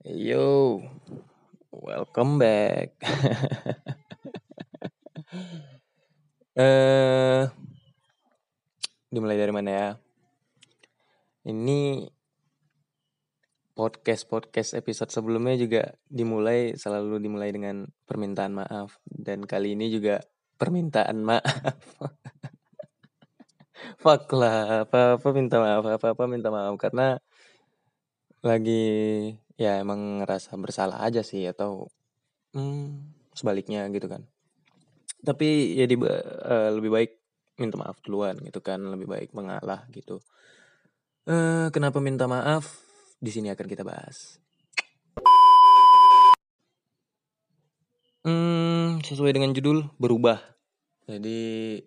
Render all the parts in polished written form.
Yo, welcome back. Dimulai dari mana ya? Ini podcast episode sebelumnya juga selalu dimulai dengan permintaan maaf, dan kali ini juga permintaan maaf. Fuck lah, apa-apa minta maaf karena lagi ya emang ngerasa bersalah aja sih, atau sebaliknya gitu kan. Tapi ya lebih baik minta maaf duluan gitu kan, lebih baik mengalah gitu. Kenapa minta maaf? Di sini akan kita bahas. Sesuai dengan judul, berubah. Jadi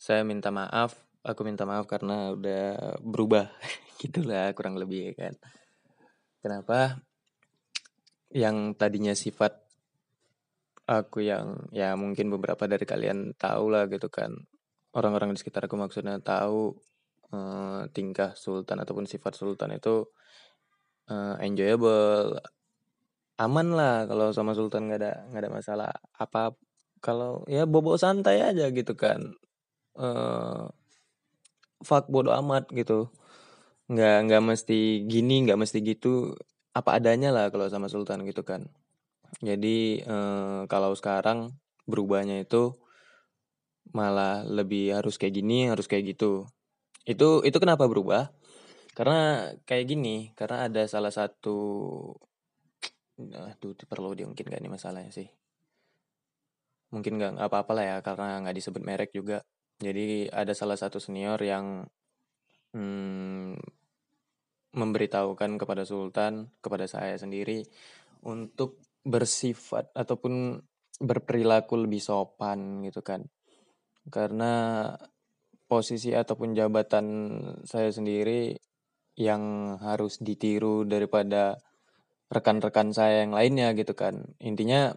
saya minta maaf, aku minta maaf karena udah berubah. Gitulah kurang lebih ya kan. Kenapa yang tadinya sifat aku yang ya mungkin beberapa dari kalian tahu lah gitu kan, orang-orang di sekitar aku maksudnya tahu tingkah sultan ataupun sifat sultan itu enjoyable, aman lah kalau sama sultan, nggak ada masalah apa, kalau ya bobo santai aja gitu kan, fuck bodo amat gitu. Nggak mesti gini, nggak mesti gitu, apa adanya lah kalau sama sultan gitu kan. Jadi kalau sekarang berubahnya itu malah lebih harus kayak gini, harus kayak gitu. Itu kenapa berubah? Karena kayak gini, karena ada salah satu, perlu diungkit nggak nih masalahnya sih? Mungkin nggak apa-apa lah ya, karena nggak disebut merek juga. Jadi ada salah satu senior yang memberitahukan kepada Sultan, kepada saya sendiri, untuk bersifat ataupun berperilaku lebih sopan gitu kan. Karena posisi ataupun jabatan saya sendiri yang harus ditiru daripada rekan-rekan saya yang lainnya gitu kan. Intinya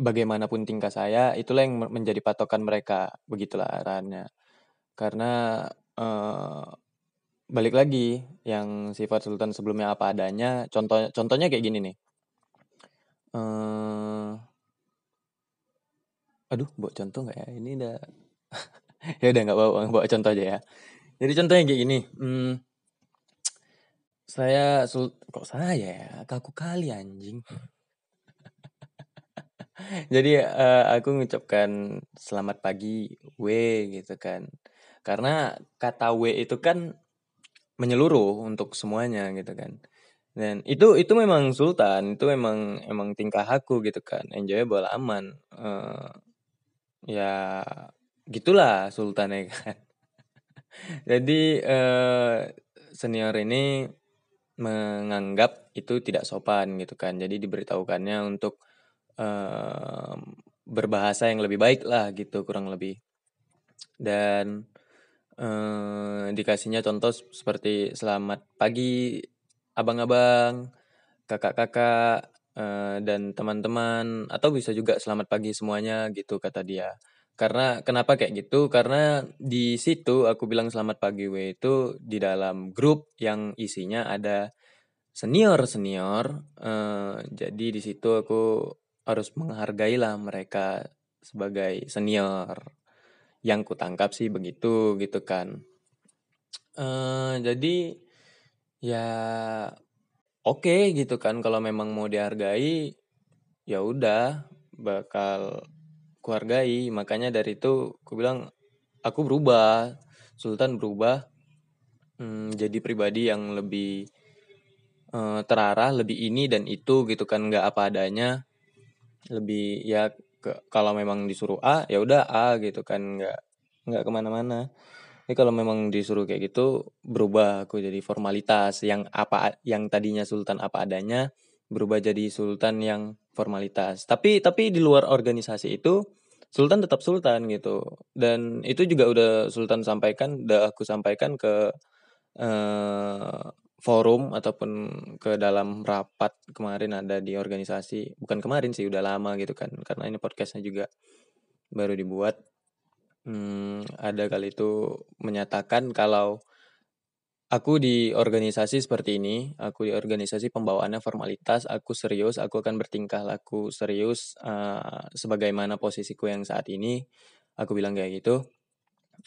bagaimanapun tingkah saya, itulah yang menjadi patokan mereka. Begitulah arahannya. Karena balik lagi yang sifat sultan sebelumnya apa adanya, contohnya kayak gini nih. Bawa contoh nggak ya? Ini udah ya udah nggak bawa contoh aja ya. Jadi contohnya kayak gini. Kok saya ya? Kaku kali anjing. Jadi aku ngucapkan selamat pagi, W gitu kan. Karena kata W itu kan menyeluruh untuk semuanya gitu kan. Dan itu memang sultan, itu memang tingkah aku gitu kan, enjoyable, aman. Ya gitulah sultan ya kan. Jadi senior ini menganggap itu tidak sopan gitu kan. Jadi diberitahukannya untuk berbahasa yang lebih baik lah gitu kurang lebih. Dan dikasihnya contoh seperti selamat pagi abang-abang, kakak-kakak, dan teman-teman, atau bisa juga selamat pagi semuanya gitu kata dia. Karena kenapa kayak gitu? Karena di situ aku bilang selamat pagi we itu di dalam grup yang isinya ada senior. Jadi di situ aku harus menghargailah mereka sebagai senior. Yang kutangkap sih begitu gitu kan. Jadi ya oke gitu kan, kalau memang mau dihargai ya udah bakal kuhargai. Makanya dari itu aku bilang aku berubah, Sultan berubah, jadi pribadi yang lebih terarah, lebih ini dan itu gitu kan, nggak apa adanya, lebih ya. Kalau memang disuruh A, ya udah A gitu kan, nggak kemana-mana. Jadi kalau memang disuruh kayak gitu, berubah aku jadi formalitas yang tadinya Sultan apa adanya, berubah jadi Sultan yang formalitas. Tapi di luar organisasi itu Sultan tetap Sultan gitu. Dan itu juga udah Sultan sampaikan, udah aku sampaikan ke forum ataupun ke dalam rapat kemarin ada di organisasi. Bukan kemarin sih, udah lama gitu kan, karena ini podcastnya juga baru dibuat. Ada kali itu menyatakan kalau Aku di organisasi seperti ini, aku di organisasi pembawaannya formalitas, aku serius, aku akan bertingkah laku serius sebagaimana posisiku yang saat ini, aku bilang kayak gitu.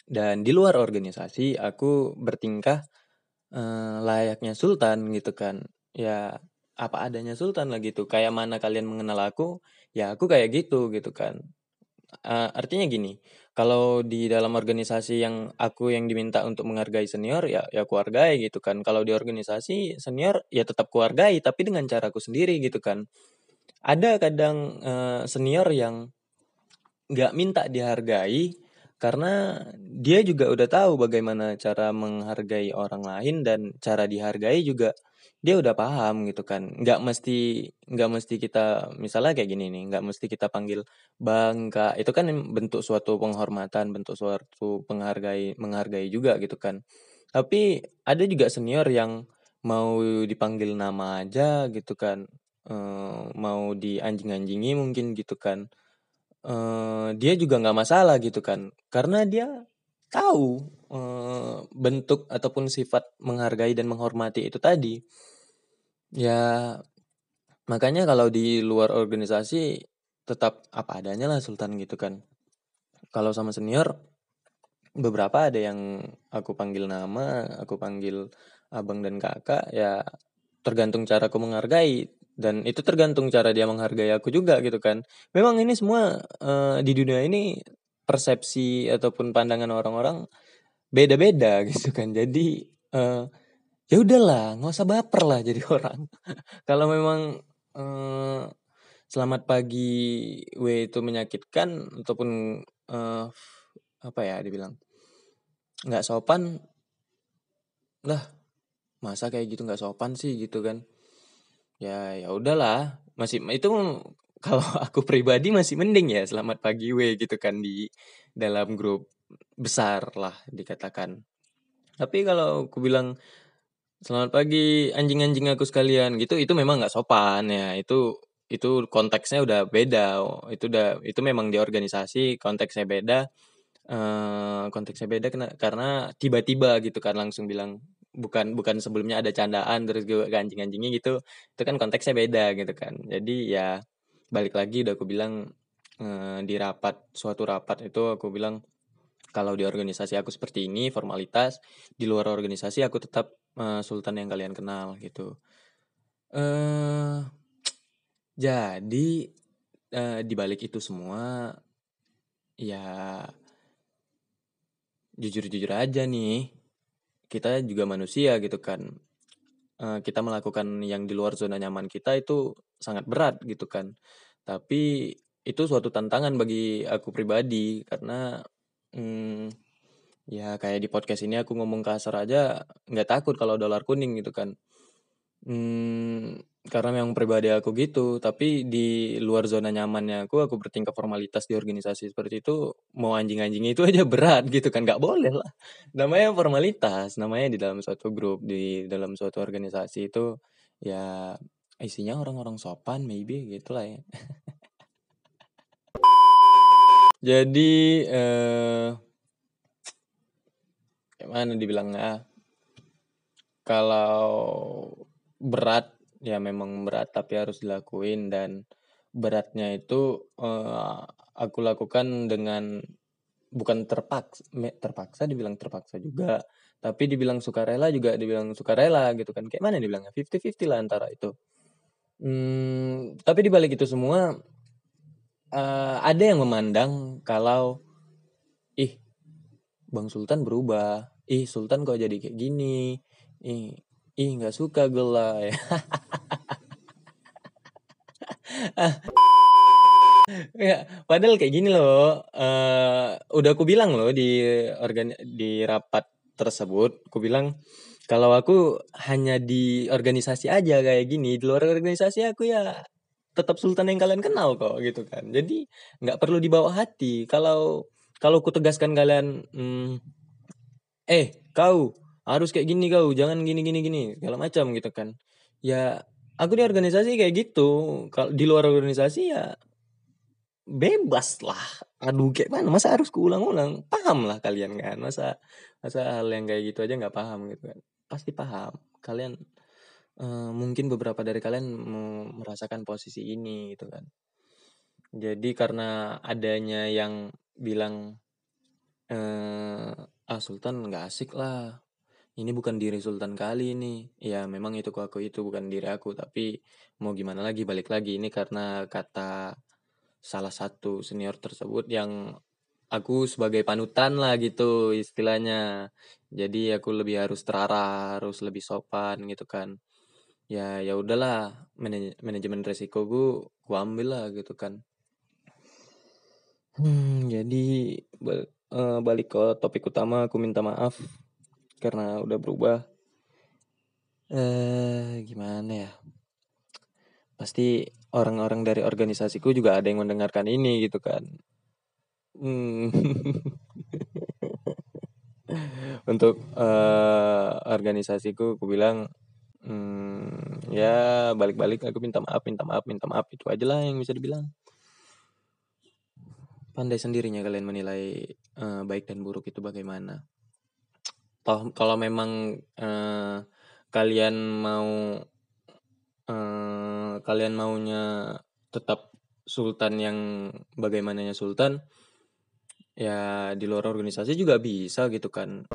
Dan di luar organisasi, aku bertingkah layaknya sultan gitu kan. Ya apa adanya sultan lah gitu, kayak mana kalian mengenal aku, ya aku kayak gitu kan. Artinya gini, kalau di dalam organisasi yang aku yang diminta untuk menghargai senior, ya aku hargai gitu kan. Kalau di organisasi senior, ya tetap aku hargai, tapi dengan caraku sendiri gitu kan. Ada kadang senior yang gak minta dihargai, karena dia juga udah tahu bagaimana cara menghargai orang lain, dan cara dihargai juga dia udah paham gitu kan. Nggak mesti kita misalnya kayak gini nih, nggak mesti kita panggil bang, kak, itu kan bentuk suatu penghormatan, bentuk suatu menghargai juga gitu kan. Tapi ada juga senior yang mau dipanggil nama aja gitu kan, mau dianjing-anjingi mungkin gitu kan, dia juga nggak masalah gitu kan, karena dia tahu bentuk ataupun sifat menghargai dan menghormati itu tadi. Ya makanya kalau di luar organisasi tetap apa adanya lah sultan gitu kan. Kalau sama senior beberapa ada yang aku panggil nama, aku panggil abang dan kakak, ya tergantung cara aku menghargai, dan itu tergantung cara dia menghargai aku juga gitu kan. Memang ini semua di dunia ini persepsi ataupun pandangan orang-orang beda-beda gitu kan. Jadi ya udahlah, nggak usah baper lah jadi orang. Kalau memang selamat pagi itu menyakitkan ataupun apa ya dibilang nggak sopan lah, masa kayak gitu nggak sopan sih gitu kan. Ya udahlah, masih itu. Kalau aku pribadi masih mending ya selamat pagi gitu kan di dalam grup besar lah dikatakan. Tapi kalau aku bilang selamat pagi anjing-anjing aku sekalian gitu, itu memang nggak sopan ya. Itu konteksnya udah beda. Itu memang di organisasi konteksnya beda. Konteksnya beda karena tiba-tiba gitu kan langsung bilang, bukan sebelumnya ada candaan terus gue anjing-anjingnya gitu. Itu kan konteksnya beda gitu kan. Jadi ya balik lagi, udah aku bilang di suatu rapat itu aku bilang kalau di organisasi aku seperti ini formalitas, di luar organisasi aku tetap sultan yang kalian kenal gitu. Jadi di balik itu semua ya jujur aja nih, kita juga manusia gitu kan. Kita melakukan yang di luar zona nyaman kita itu sangat berat gitu kan. Tapi itu suatu tantangan bagi aku pribadi, karena ya kayak di podcast ini aku ngomong kasar aja nggak takut kalau dolar kuning gitu kan. Karena memang pribadi aku gitu. Tapi di luar zona nyamannya aku bertingkah formalitas di organisasi seperti itu, mau anjing-anjing itu aja berat gitu kan. Gak boleh lah, namanya formalitas, namanya di dalam suatu grup, di dalam suatu organisasi itu ya isinya orang-orang sopan maybe gitulah ya. Jadi gimana dibilangnya, kalau berat ya memang berat, tapi harus dilakuin. Dan beratnya itu aku lakukan dengan bukan terpaksa dibilang terpaksa juga, tapi dibilang sukarela juga dibilang sukarela gitu kan. Kayak mana dibilangnya 50-50 lah antara itu. Tapi dibalik itu semua ada yang memandang kalau ih Bang Sultan berubah, ih Sultan kok jadi kayak gini, ih nggak suka gue lah ya. Ya, padahal kayak gini loh. Udah aku bilang loh di rapat tersebut, aku bilang kalau aku hanya di organisasi aja kayak gini, di luar organisasi aku ya tetap sultan yang kalian kenal kok gitu kan. Jadi nggak perlu dibawa hati. Kalau ku tegaskan kalian, kau harus kayak gini, kau jangan gini segala macam gitu kan. Ya aku di organisasi kayak gitu, kalau di luar organisasi ya bebas lah. Aduh kayak mana, masa harus kuulang-ulang, paham lah kalian kan. Masa hal yang kayak gitu aja nggak paham gitu kan. pasti paham. Kalian mungkin beberapa dari kalian merasakan posisi ini gitu kan. Jadi karena adanya yang bilang Sultan nggak asik lah, ini bukan diri Sultan kali ini. Ya memang itu aku itu bukan diri aku, tapi mau gimana lagi, balik lagi ini karena kata salah satu senior tersebut yang aku sebagai panutan lah gitu istilahnya. Jadi aku lebih harus terarah, harus lebih sopan gitu kan. Ya udahlah, manajemen resiko gue ambil lah gitu kan. Jadi balik ke topik utama, aku minta maaf karena udah berubah. Gimana ya? Pasti orang-orang dari organisasiku juga ada yang mendengarkan ini gitu kan. Untuk organisasiku, aku bilang ya balik-balik aku minta maaf itu aja lah yang bisa dibilang. Pandai sendirinya kalian menilai baik dan buruk itu bagaimana. Toh kalau memang kalian maunya tetap Sultan yang bagaimananya Sultan, ya di luar organisasi juga bisa gitu kan.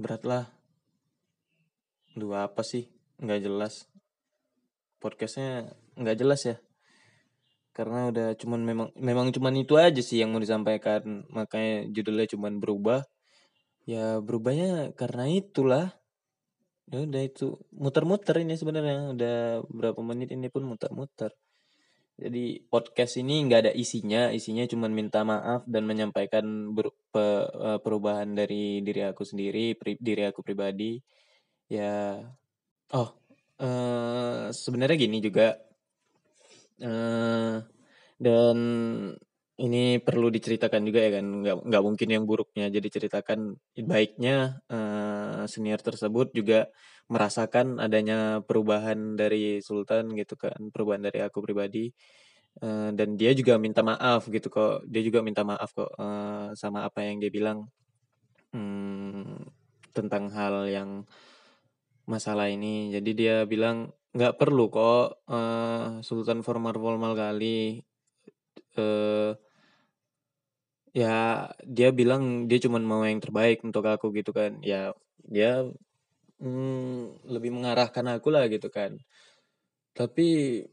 Berat lah. Dua apa sih? Nggak jelas. Podcastnya nggak jelas ya. Karena udah cuman memang cuman itu aja sih yang mau disampaikan. Makanya judulnya cuman berubah. Ya berubahnya karena itulah. Ya udah itu. Muter-muter ini sebenarnya. Udah berapa menit ini pun muter-muter. Jadi podcast ini nggak ada isinya, isinya cuma minta maaf dan menyampaikan perubahan dari diri aku sendiri, diri aku pribadi. Ya, sebenarnya gini juga, dan ini perlu diceritakan juga ya kan, nggak mungkin yang buruknya. Jadi ceritakan baiknya, senior tersebut juga merasakan adanya perubahan dari Sultan gitu kan, perubahan dari aku pribadi, dan dia juga minta maaf gitu kok, dia juga minta maaf kok sama apa yang dia bilang tentang hal yang masalah ini. Jadi dia bilang nggak perlu kok Sultan formal kali. Ya dia bilang dia cuma mau yang terbaik untuk aku gitu kan. Ya dia lebih mengarahkan aku lah gitu kan. Tapi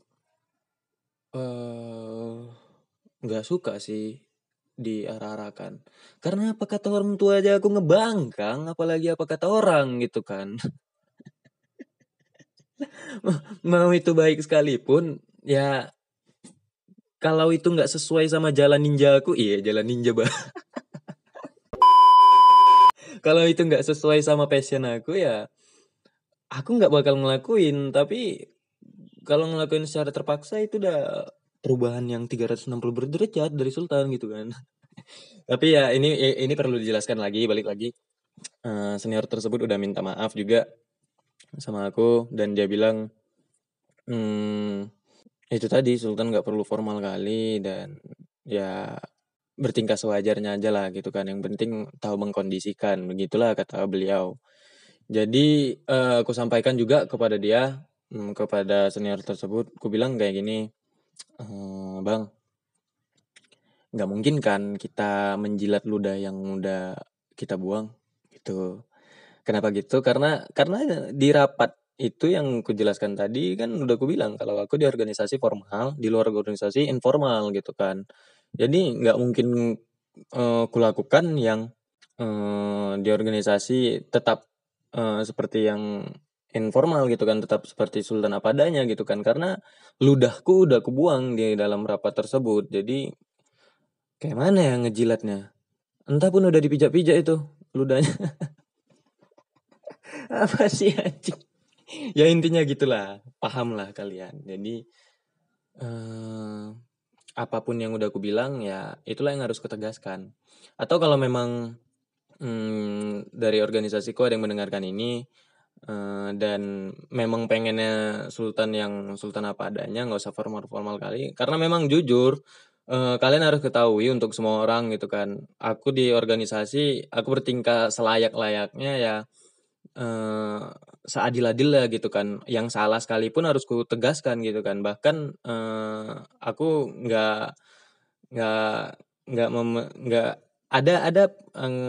gak suka sih diarah-arahkan. Karena apa kata orang tua aja aku ngebangkang, apalagi apa kata orang gitu kan. Mau itu baik sekalipun, ya kalau itu gak sesuai sama jalan ninja aku, iya jalan ninja bah. Kalau itu gak sesuai sama passion aku, ya aku gak bakal ngelakuin. Tapi kalau ngelakuin secara terpaksa itu udah perubahan yang 360 derajat dari Sultan gitu kan. Tapi ya ini perlu dijelaskan lagi, balik lagi. Senior tersebut udah minta maaf juga sama aku. Dan dia bilang, itu tadi Sultan gak perlu formal kali. Dan ya bertingkah sewajarnya aja lah gitu kan. Yang penting tahu mengkondisikan. Begitulah kata beliau. Jadi aku sampaikan juga kepada dia, kepada senior tersebut, aku bilang kayak gini, Bang, nggak mungkin kan kita menjilat ludah yang udah kita buang gitu. Kenapa gitu? Karena di rapat itu yang kujelaskan tadi kan udah aku bilang kalau aku di organisasi formal, di luar organisasi informal gitu kan. Jadi nggak mungkin kulakukan yang di organisasi tetap seperti yang informal gitu kan, tetap seperti Sultan apa adanya gitu kan, karena ludahku udah aku buang di dalam rapat tersebut. Jadi kayak mana ya ngejilatnya, entah pun udah dipijak-pijak itu ludahnya. Apa sih anjing. Ya intinya gitulah, paham lah kalian. Jadi apapun yang udah aku bilang ya itulah yang harus kutegaskan. Atau kalau memang dari organisasiku ada yang mendengarkan ini, Dan memang pengennya sultan apa adanya, nggak usah formal-formal kali. Karena memang jujur, kalian harus ketahui untuk semua orang gitu kan. Aku di organisasi, aku bertingkah selayak-layaknya ya, seadil-adilnya gitu kan. Yang salah sekalipun harus ku tegaskan gitu kan. Bahkan aku nggak ada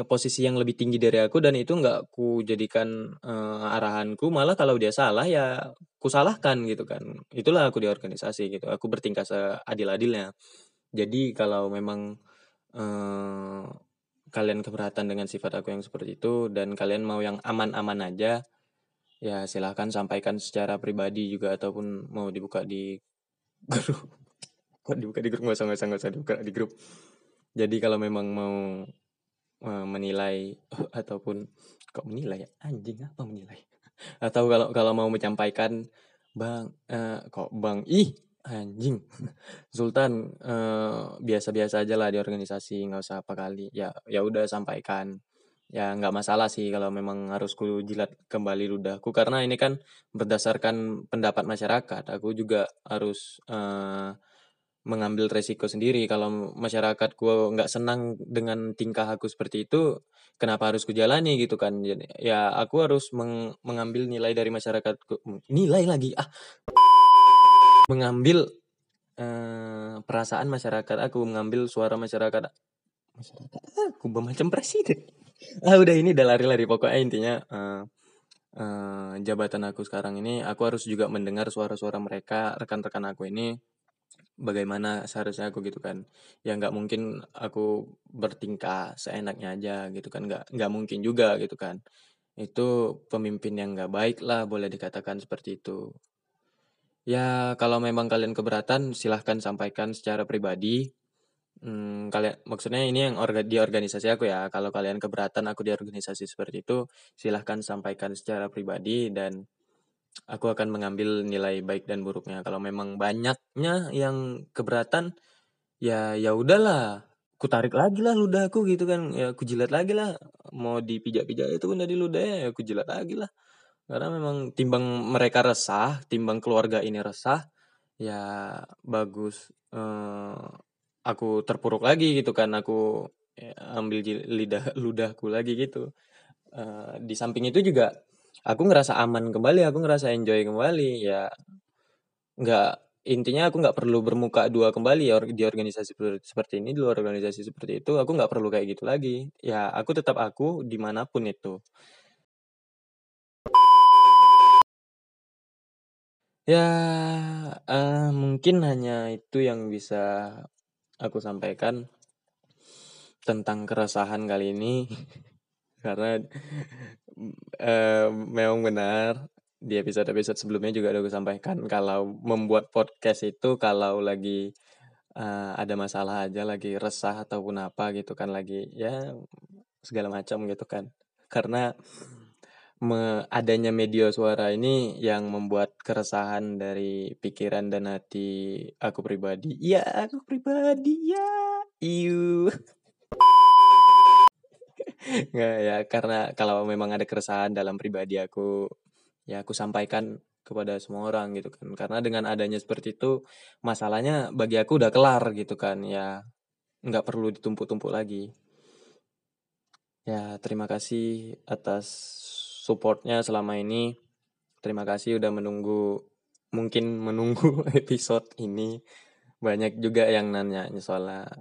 posisi yang lebih tinggi dari aku, dan itu nggak ku jadikan arahanku. Malah kalau dia salah ya ku salahkan gitu kan. Itulah aku di organisasi gitu. Aku bertingkah seadil-adilnya. Jadi kalau memang kalian keberatan dengan sifat aku yang seperti itu, dan kalian mau yang aman-aman aja, ya silahkan sampaikan secara pribadi juga, ataupun mau dibuka di grup. Kok dibuka di grup? Nggak usah dibuka di grup. Jadi kalau memang mau menilai ataupun kok menilai ya? Anjing, apa menilai? Atau kalau mau menyampaikan, Bang, kok Bang, ih anjing Sultan, biasa-biasa aja lah di organisasi, nggak usah apa kali. Ya udah, sampaikan. Ya nggak masalah sih kalau memang harus ku jilat kembali ludahku, karena ini kan berdasarkan pendapat masyarakat. Aku juga harus mengambil resiko sendiri. Kalau masyarakat gue nggak senang dengan tingkah aku seperti itu, kenapa harus kujalani gitu kan? Ya aku harus mengambil nilai dari masyarakat. Nilai lagi mengambil perasaan masyarakat. Aku mengambil suara masyarakat. Aku macam presiden. Udah, ini udah lari-lari. Pokoknya intinya jabatan aku sekarang ini, aku harus juga mendengar suara-suara mereka, rekan-rekan aku ini. Bagaimana seharusnya aku gitu kan. Ya gak mungkin aku bertingkah seenaknya aja gitu kan. Gak mungkin juga gitu kan. Itu pemimpin yang gak baik lah, boleh dikatakan seperti itu. Ya kalau memang kalian keberatan, silahkan sampaikan secara pribadi. Kalian, maksudnya ini yang di organisasi aku ya. Kalau kalian keberatan aku di organisasi seperti itu, silahkan sampaikan secara pribadi, dan aku akan mengambil nilai baik dan buruknya. Kalau memang banyaknya yang keberatan, ya udahlah, ku tarik lagi lah ludahku gitu kan. Ya ku jilat lagi lah. Mau dipijak-pijak itu pun dari ludahnya, ya ku jilat lagi lah. Karena memang timbang mereka resah, timbang keluarga ini resah, ya bagus aku terpuruk lagi gitu kan. Aku ambil ludahku lagi gitu. Di samping itu juga aku ngerasa aman kembali, aku ngerasa enjoy kembali. Ya intinya aku nggak perlu bermuka dua kembali ya di organisasi seperti ini. Di luar organisasi seperti itu aku nggak perlu kayak gitu lagi. Ya aku tetap aku dimanapun itu. Ya mungkin hanya itu yang bisa aku sampaikan tentang keresahan kali ini. Karena memang benar, di episode-episode sebelumnya juga udah gue sampaikan, kalau membuat podcast itu kalau lagi ada masalah aja, lagi resah ataupun apa gitu kan, lagi ya segala macam gitu kan. Karena adanya media suara ini yang membuat keresahan dari pikiran dan hati aku pribadi. Nggak ya, karena kalau memang ada keresahan dalam pribadi aku, ya aku sampaikan kepada semua orang gitu kan. Karena dengan adanya seperti itu, masalahnya bagi aku udah kelar gitu kan. Ya nggak perlu ditumpuk-tumpuk lagi. Ya terima kasih atas supportnya selama ini. Terima kasih udah menunggu episode ini. Banyak juga yang nanya soalnya,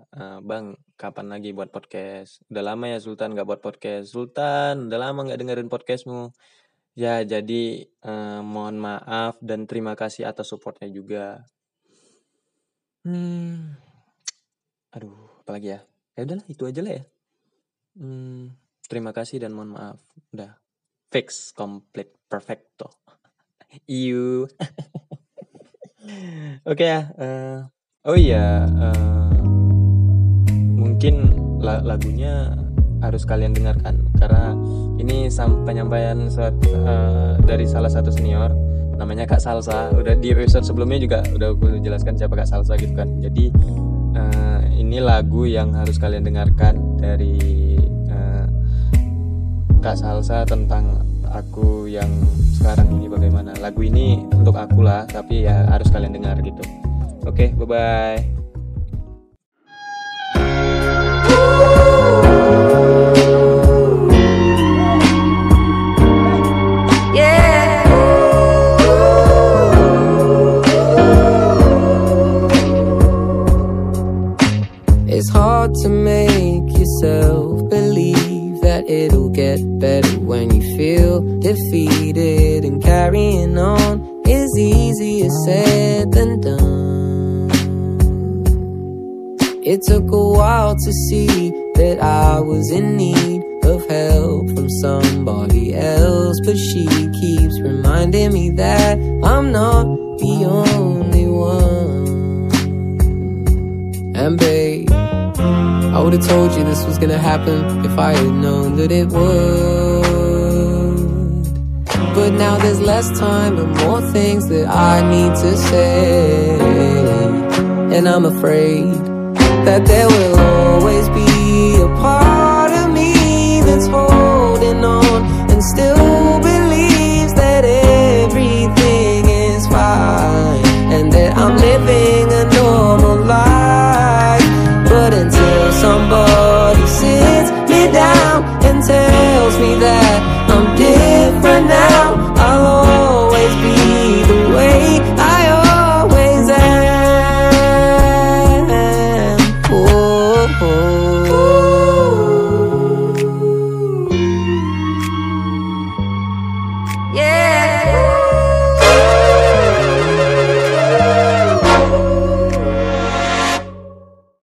Bang, kapan lagi buat podcast? Udah lama ya Sultan gak buat podcast. Sultan, udah lama gak dengerin podcastmu. Ya, jadi mohon maaf dan terima kasih atas supportnya juga. Aduh, apalagi ya? Ya udahlah, itu aja lah ya. Terima kasih dan mohon maaf. Udah, fix, complete, perfecto. Oke ya. Oh iya, mungkin lagunya harus kalian dengarkan, karena ini penyampaian dari salah satu senior, namanya Kak Salsa. Udah di episode sebelumnya juga udah aku jelaskan siapa Kak Salsa gitu kan. Jadi ini lagu yang harus kalian dengarkan dari Kak Salsa tentang aku yang sekarang ini bagaimana. Lagu ini untuk aku lah, tapi ya harus kalian dengar gitu. Oke, bye-bye. It's hard to make yourself believe that it'll get better when you feel defeated, and carrying on is easier said than done. It took a while to see that I was in need of help from somebody else, but she keeps reminding me that I'm not the only one. And babe, I would've told you this was gonna happen if I had known that it would. But now there's less time and more things that I need to say, and I'm afraid that there will always be a part of me that's holding on and still believes that everything is fine, and that I'm living